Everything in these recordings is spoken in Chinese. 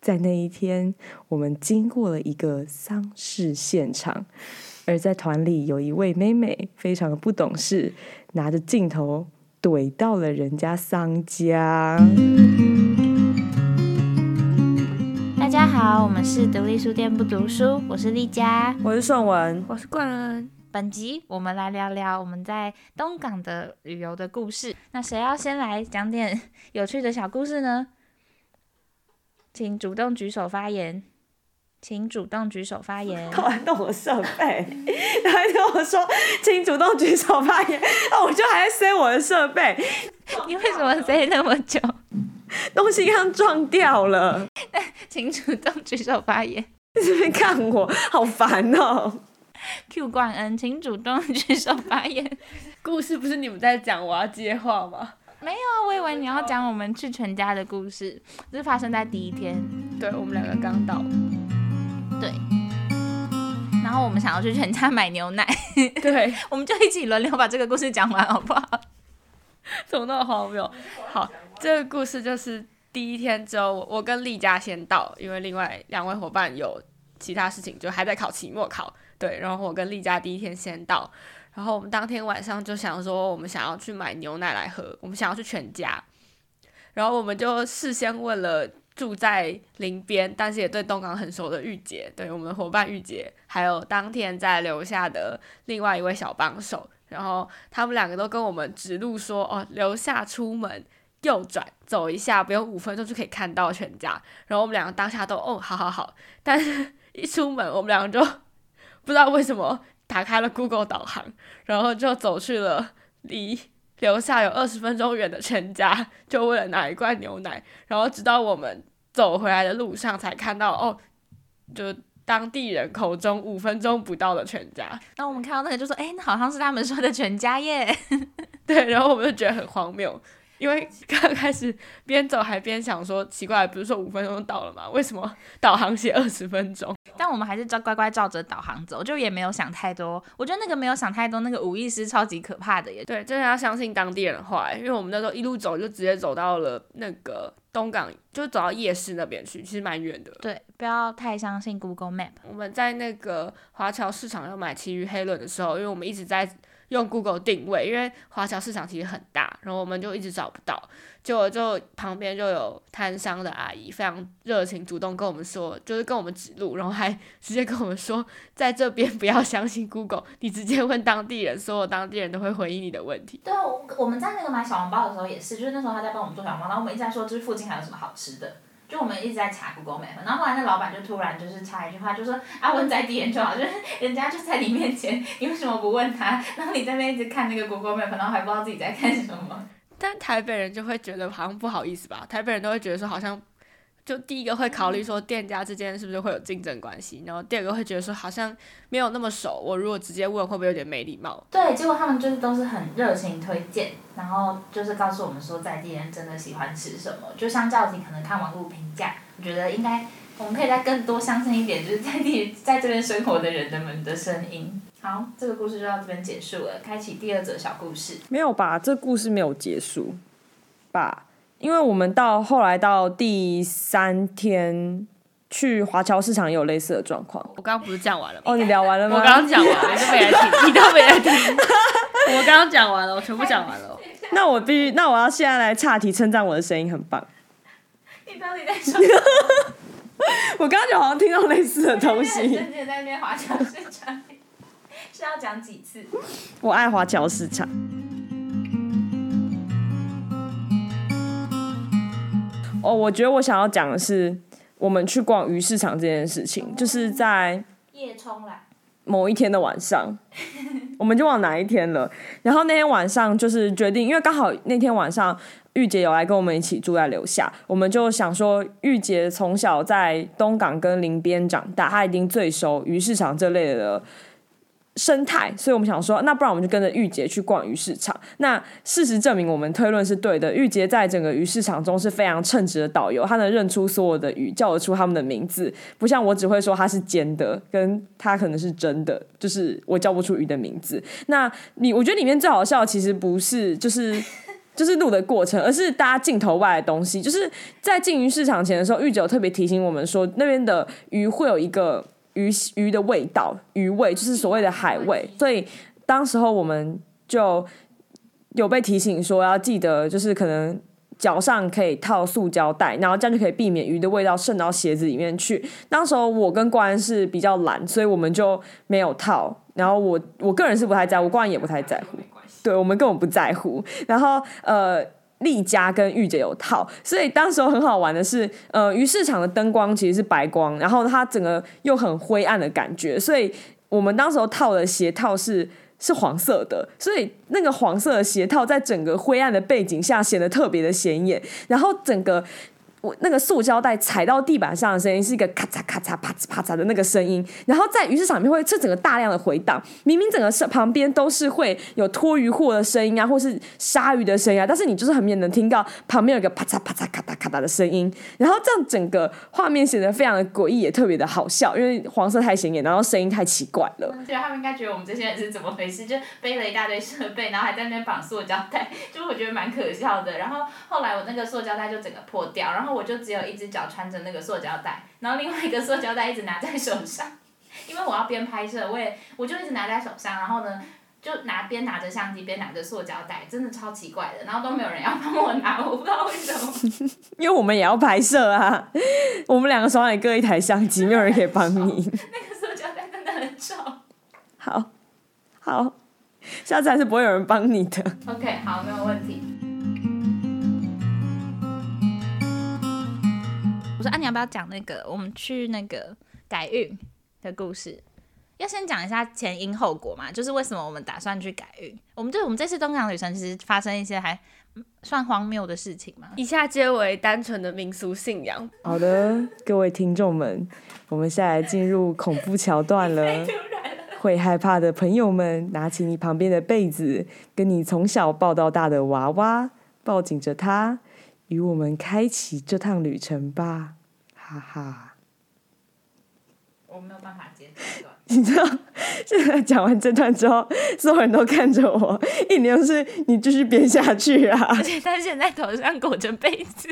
在那一天，我们经过了一个丧事现场，而在团里有一位妹妹非常不懂事，拿着镜头怼到了人家丧家。大家好，我们是独立书店不读书，我是丽佳，我是顺文，我是冠恩。本集我们来聊聊我们在东港的旅游的故事。那谁要先来讲点有趣的小故事呢？请主动举手发言，请主动举手发言。突然动我设备，然后跟我说请主动举手发言，那我就还在塞我的设备。你为什么塞那么久？东西刚撞掉了。请主动举手发言。你这边看我，好烦哦。Q 冠恩，请主动举手发言。故事不是你们在讲，我要接话吗？没有啊，我以为你要讲我们去全家的故事，是发生在第一天。对，我们两个刚到。对。然后我们想要去全家买牛奶。对，我们就一起轮流把这个故事讲完，好不好？怎么那么荒谬？好，这个故事就是第一天之后，我跟丽佳先到，因为另外两位伙伴有其他事情，就还在考期末考。对，然后我跟丽佳第一天先到。然后我们当天晚上就想说我们想要去买牛奶来喝，我们想要去全家，然后我们就事先问了住在林边但是也对东港很熟的玉姐，对，我们的伙伴玉姐，还有当天在留下的另外一位小帮手，然后他们两个都跟我们指路说，哦，留下出门右转走一下，不用5分钟就可以看到全家。然后我们两个当下都哦好好好，但是一出门我们两个就不知道为什么打开了 Google 导航，然后就走去了离留下有20分钟远的全家，就为了拿一罐牛奶。然后直到我们走回来的路上才看到，哦，就当地人口中5分钟不到的全家。那我们看到那个就说，哎，那好像是他们说的全家耶。对，然后我们就觉得很荒谬，因为刚开始边走还边想说，奇怪，不是说5分钟到了吗？为什么导航写20分钟？但我们还是乖乖照着导航走，就也没有想太多。我觉得那个没有想太多，那个无意识超级可怕的耶。对，真的要相信当地人的话，因为我们那时候一路走就直接走到了那个东港，就走到夜市那边去，其实蛮远的。对，不要太相信 Google Map。我们在那个华侨市场要买旗鱼黑轮的时候，因为我们一直在用 Google 定位，因为华侨市场其实很大，然后我们就一直找不到，结果就旁边就有摊商的阿姨非常热情主动跟我们说，就是跟我们指路，然后还直接跟我们说在这边不要相信 Google， 你直接问当地人，所有当地人都会回应你的问题。对啊，我们在那个买小笼包的时候也是，就是那时候他在帮我们做小笼包，然后我们一直在说这附近还有什么好吃的，就我们一直在查 Google Map， 然后后来那老板就突然就是插一句话，就说啊问在地人就好，就是人家就在你面前，你为什么不问他？然后你在那边一直看那个 Google Map， 然后还不知道自己在看什么。但台北人就会觉得好像不好意思吧，台北人都会觉得说好像，就第一个会考虑说店家之间是不是会有竞争关系，然后第二个会觉得说好像没有那么熟，我如果直接问会不会有点没礼貌。对，结果他们就是都是很热情推荐，然后就是告诉我们说在地人真的喜欢吃什么，就相较你可能看网络评价，我觉得应该我们可以再更多相信一点，就是在这边生活的人们的声音。好，这个故事就到这边结束了，开启第二则小故事。没有吧，这故事没有结束吧，因为我们到后来到第3天去华侨市场也有类似的状况。我刚刚不是讲完了吗？哦，你聊完了吗？我刚刚讲完了，你都没来听。我刚刚讲完了，我全部讲完了。那我要现在来岔题，称赞我的声音很棒。你到底在说什么？我刚刚就好像听到类似的东西。你真的在那边华侨市场是要讲几次？我爱华侨市场。哦，我觉得我想要讲的是我们去逛鱼市场这件事情，就是在夜冲啦某一天的晚上，我们就忘哪一天了。然后那天晚上就是决定，因为刚好那天晚上玉姐有来跟我们一起住在留下，我们就想说玉姐从小在东港跟林边长大，她已经最熟鱼市场这类的生态，所以我们想说那不然我们就跟着玉姐去逛鱼市场。那事实证明我们推论是对的，玉姐在整个鱼市场中是非常称职的导游，她能认出所有的鱼，叫得出他们的名字，不像我只会说它是煎的跟它可能是蒸的，就是我叫不出鱼的名字。那我觉得里面最好笑的其实不是就是就是录的过程，而是大家镜头外的东西。就是在进鱼市场前的时候，御姐有特别提醒我们说，那边的鱼会有一个 鱼的味道，鱼味就是所谓的海味，所以当时候我们就有被提醒说要记得，就是可能脚上可以套塑胶带，然后这样就可以避免鱼的味道渗到鞋子里面去。当时候我跟冠安是比较懒，所以我们就没有套，然后我个人是不太在乎，冠安也不太在乎，对，我们根本不在乎。然后丽佳跟玉姐有套，所以当时候很好玩的是，鱼市场的灯光其实是白光，然后它整个又很灰暗的感觉，所以我们当时候套的鞋套是黄色的，所以那个黄色的鞋套在整个灰暗的背景下显得特别的显眼。然后整个我那个塑胶带踩到地板上的声音是一个咔嚓咔嚓啪嚓啪嚓的那个声音，然后在鱼市场里面会这整个大量的回荡，明明整个旁边都是会有拖鱼货的声音啊，或是鲨鱼的声音啊，但是你就是很明显能听到旁边有一个啪嚓啪嚓咔嚓咔嚓的声音，然后这样整个画面显得非常的诡异，也特别的好笑，因为黄色太显眼，然后声音太奇怪了。对，他们应该觉得我们这些人是怎么回事，就背了一大堆设备，然后还在那边绑塑胶带，就我觉得蛮可笑的。然后后来我那个塑胶带就整个破掉，然后我就只有一只脚穿着那个塑胶袋，然后另外一个塑胶袋一直拿在手上，因为我要边拍摄，我就一直拿在手上，然后呢就边拿着相机边拿着塑胶袋，真的超奇怪的，然后都没有人要帮我拿，我不知道为什么。因为我们也要拍摄啊，我们两个手上也各一台相机，没有人可以帮你。那个塑胶袋真的很丑。好，下次还是不会有人帮你的。OK， 好，没有问题。我说，你要不要讲那个我们去那个改运的故事？要先讲一下前因后果嘛，就是为什么我们打算去改运。我们这次东港旅程其实发生一些还算荒谬的事情嘛，以下皆为单纯的民俗信仰。好的，各位听众们，我们现在进入恐怖桥段了。会害怕的朋友们，拿起你旁边的被子，跟你从小抱到大的娃娃，抱紧着他。与我们开启这趟旅程吧，哈哈！我没有办法接这段。你知道，现在讲完这段之后，所有人都看着我，一脸就是你继续编下去啊！而且他现在头上裹着被子，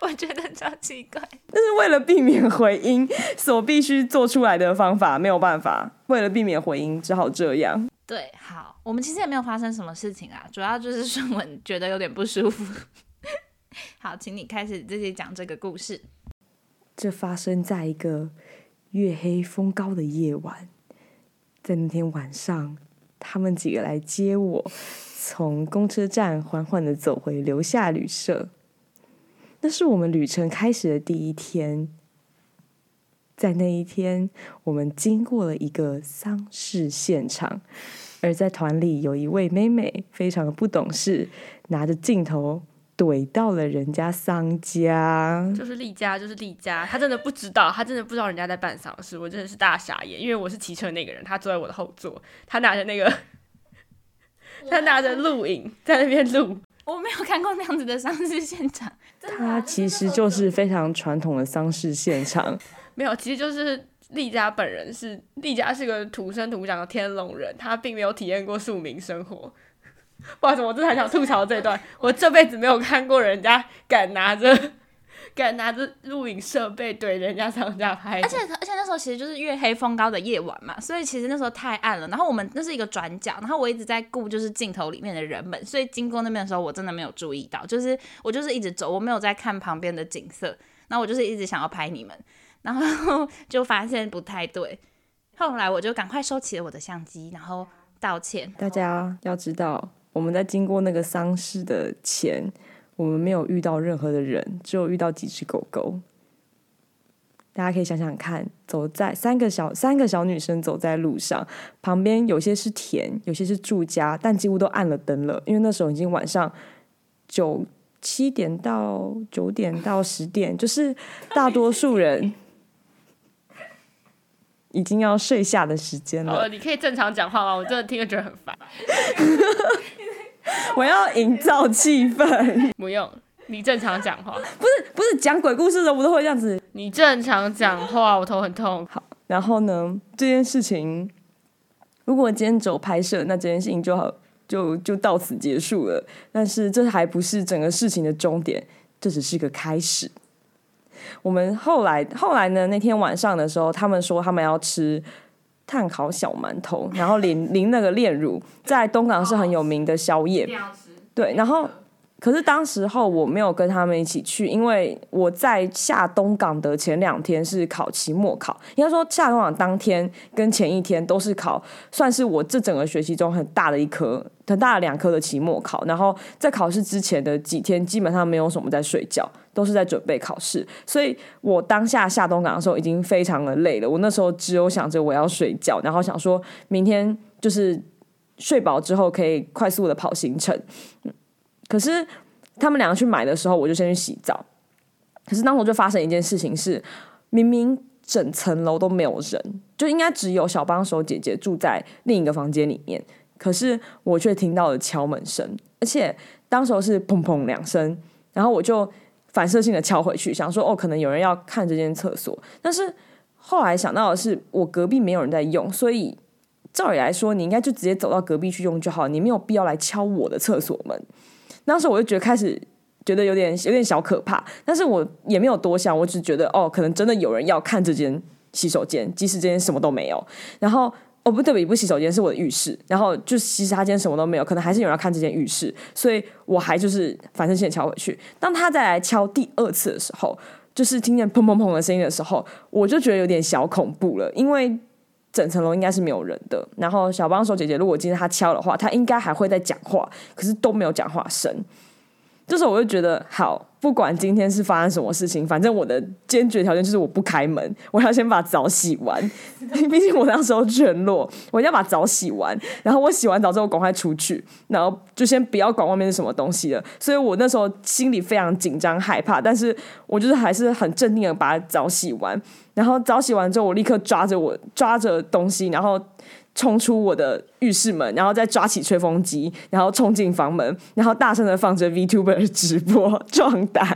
我觉得超奇怪。但是为了避免回音，所必须做出来的方法没有办法，为了避免回音，只好这样。对，好，我们其实也没有发生什么事情啊，主要就是顺文觉得有点不舒服。好，请你开始自己讲这个故事。这发生在一个月黑风高的夜晚，在那天晚上，他们几个来接我，从公车站缓缓地走回留下旅社。那是我们旅程开始的第一天。在那一天，我们经过了一个丧事现场，而在团里有一位妹妹非常不懂事，拿着镜头怼到了人家丧家，就是丽佳，她真的不知道人家在办丧事，我真的是大傻眼，因为我是骑车那个人，她坐在我的后座，她拿着录影在那边录。我没有看过那样子的丧事现场，它其实就是非常传统的丧事现场。没有，其实就是丽佳是个土生土长的天龙人，她并没有体验过庶民生活。不好意思，我真的很想吐槽这段，我这辈子没有看过人家敢拿着录影设备怼人家上架拍的，而且那时候其实就是月黑风高的夜晚嘛，所以其实那时候太暗了，然后我们那是一个转角，然后我一直在顾就是镜头里面的人们，所以经过那边的时候我真的没有注意到，就是我就是一直走，我没有在看旁边的景色，然后我就是一直想要拍你们，然后就发现不太对，后来我就赶快收起了我的相机，然后道歉。大家要知道，我们在经过那个丧事的前，我们没有遇到任何的人，只有遇到几只狗狗。大家可以想想看，走在三个小女生走在路上，旁边有些是田，有些是住家，但几乎都按了灯了，因为那时候已经晚上7点到9点到10点，就是大多数人已经要睡下的时间了。你可以正常讲话吗？我真的听了觉得很烦。我要营造气氛。不用，你正常讲话。不是讲鬼故事的时候我都会这样子。你正常讲话，我头很痛。好，然后呢，这件事情，如果今天只有拍摄，那这件事情就就到此结束了。但是这还不是整个事情的终点，这只是个开始。我们后来呢，那天晚上的时候，他们说他们要吃炭烤小馒头，然后淋那个炼乳，在东港是很有名的宵夜。对，然后可是当时候我没有跟他们一起去，因为我在下东港的前2天是考期末考，应该说下东港当天跟前1天都是考，算是我这整个学期中很大的2科的期末考。然后在考试之前的几天基本上没有什么在睡觉，都是在准备考试，所以我当下下东港的时候已经非常的累了。我那时候只有想着我要睡觉，然后想说明天就是睡饱之后可以快速的跑行程。可是他们两个去买的时候，我就先去洗澡。可是当时就发生一件事情是，明明整层楼都没有人，就应该只有小帮手姐姐住在另一个房间里面，可是我却听到了敲门声，而且当时是砰砰2声，然后我就反射性的敲回去，想说哦，可能有人要看这间厕所。但是后来想到的是，我隔壁没有人在用，所以照理来说，你应该就直接走到隔壁去用就好，你没有必要来敲我的厕所门。那时候我就开始觉得有点小可怕，但是我也没有多想，我只觉得哦，可能真的有人要看这间洗手间，即使这间什么都没有。然后哦，不对，不洗手间是我的浴室，然后就其实他今天什么都没有，可能还是有人要看这间浴室，所以我还就是反身先敲回去。当他再来敲第2次的时候，就是听见砰砰砰的声音的时候，我就觉得有点小恐怖了，因为整层楼应该是没有人的。然后小帮手姐姐如果今天她敲的话，她应该还会在讲话，可是都没有讲话声。这时候我就觉得好，不管今天是发生什么事情，反正我的坚决条件就是我不开门，我要先把澡洗完。毕竟我那时候全裸，我要把澡洗完，然后我洗完澡之后赶快出去，然后就先不要管外面是什么东西了。所以我那时候心里非常紧张害怕，但是我就是还是很镇定的把澡洗完。然后澡洗完之后，我立刻抓着东西，然后冲出我的浴室门，然后再抓起吹风机，然后冲进房门，然后大声的放着 VTuber 直播壮胆。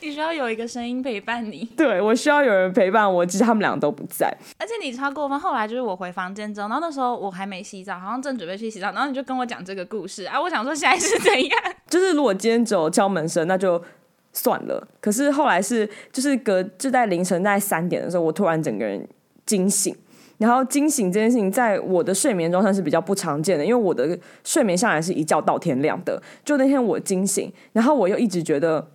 你需要有一个声音陪伴你。对，我需要有人陪伴我，其实他们两个都不在。而且你超过分，后来就是我回房间之后，然后那时候我还没洗澡，好像正准备去洗澡，然后你就跟我讲这个故事啊，我想说现在是怎样？就是如果今天只有敲门声，那就算了。可是后来是就是就在凌晨大概3点的时候，我突然整个人惊醒。然后惊醒这件事情在我的睡眠中算是比较不常见的，因为我的睡眠向来是一觉到天亮的。就那天我惊醒，然后我又一直觉得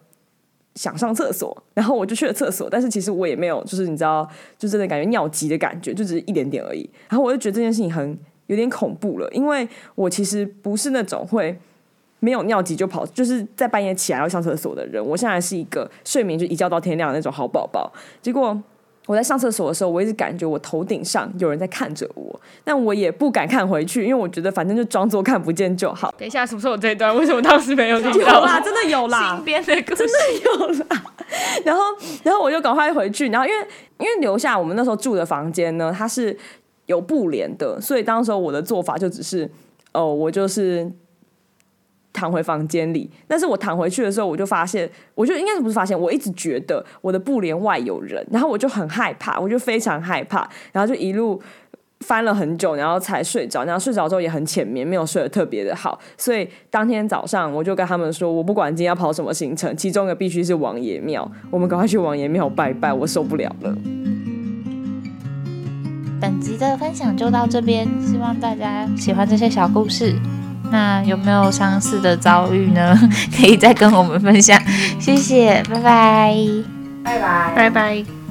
想上厕所，然后我就去了厕所，但是其实我也没有就是你知道就真的感觉尿急的感觉，就只是一点而已。然后我就觉得这件事情有点恐怖了，因为我其实不是那种会没有尿急就跑，就是在半夜起来要上厕所的人。我向来是一个睡眠就一觉到天亮的那种好宝宝。结果我在上厕所的时候，我一直感觉我头顶上有人在看着我，但我也不敢看回去，因为我觉得反正就装作看不见就好。等一下，什么时候有这一段？为什么当时没有听到？有啦，真的有啦，新编的故事真的有啦。然后我就赶快回去，然后因为留下我们那时候住的房间呢，它是有布帘的，所以当时候我的做法就只是我就是躺回房间里。但是我躺回去的时候，我一直觉得我的布帘外有人，然后我就很害怕，我就非常害怕，然后就一路翻了很久，然后才睡着。然后睡着之后也很浅眠，没有睡得特别的好。所以当天早上我就跟他们说，我不管今天要跑什么行程，其中一个必须是王爷庙，我们赶快去王爷庙拜拜，我受不了了。本集的分享就到这边，希望大家喜欢这些小故事。那有没有相似的遭遇呢？可以再跟我们分享，谢谢，拜拜，拜拜，拜拜。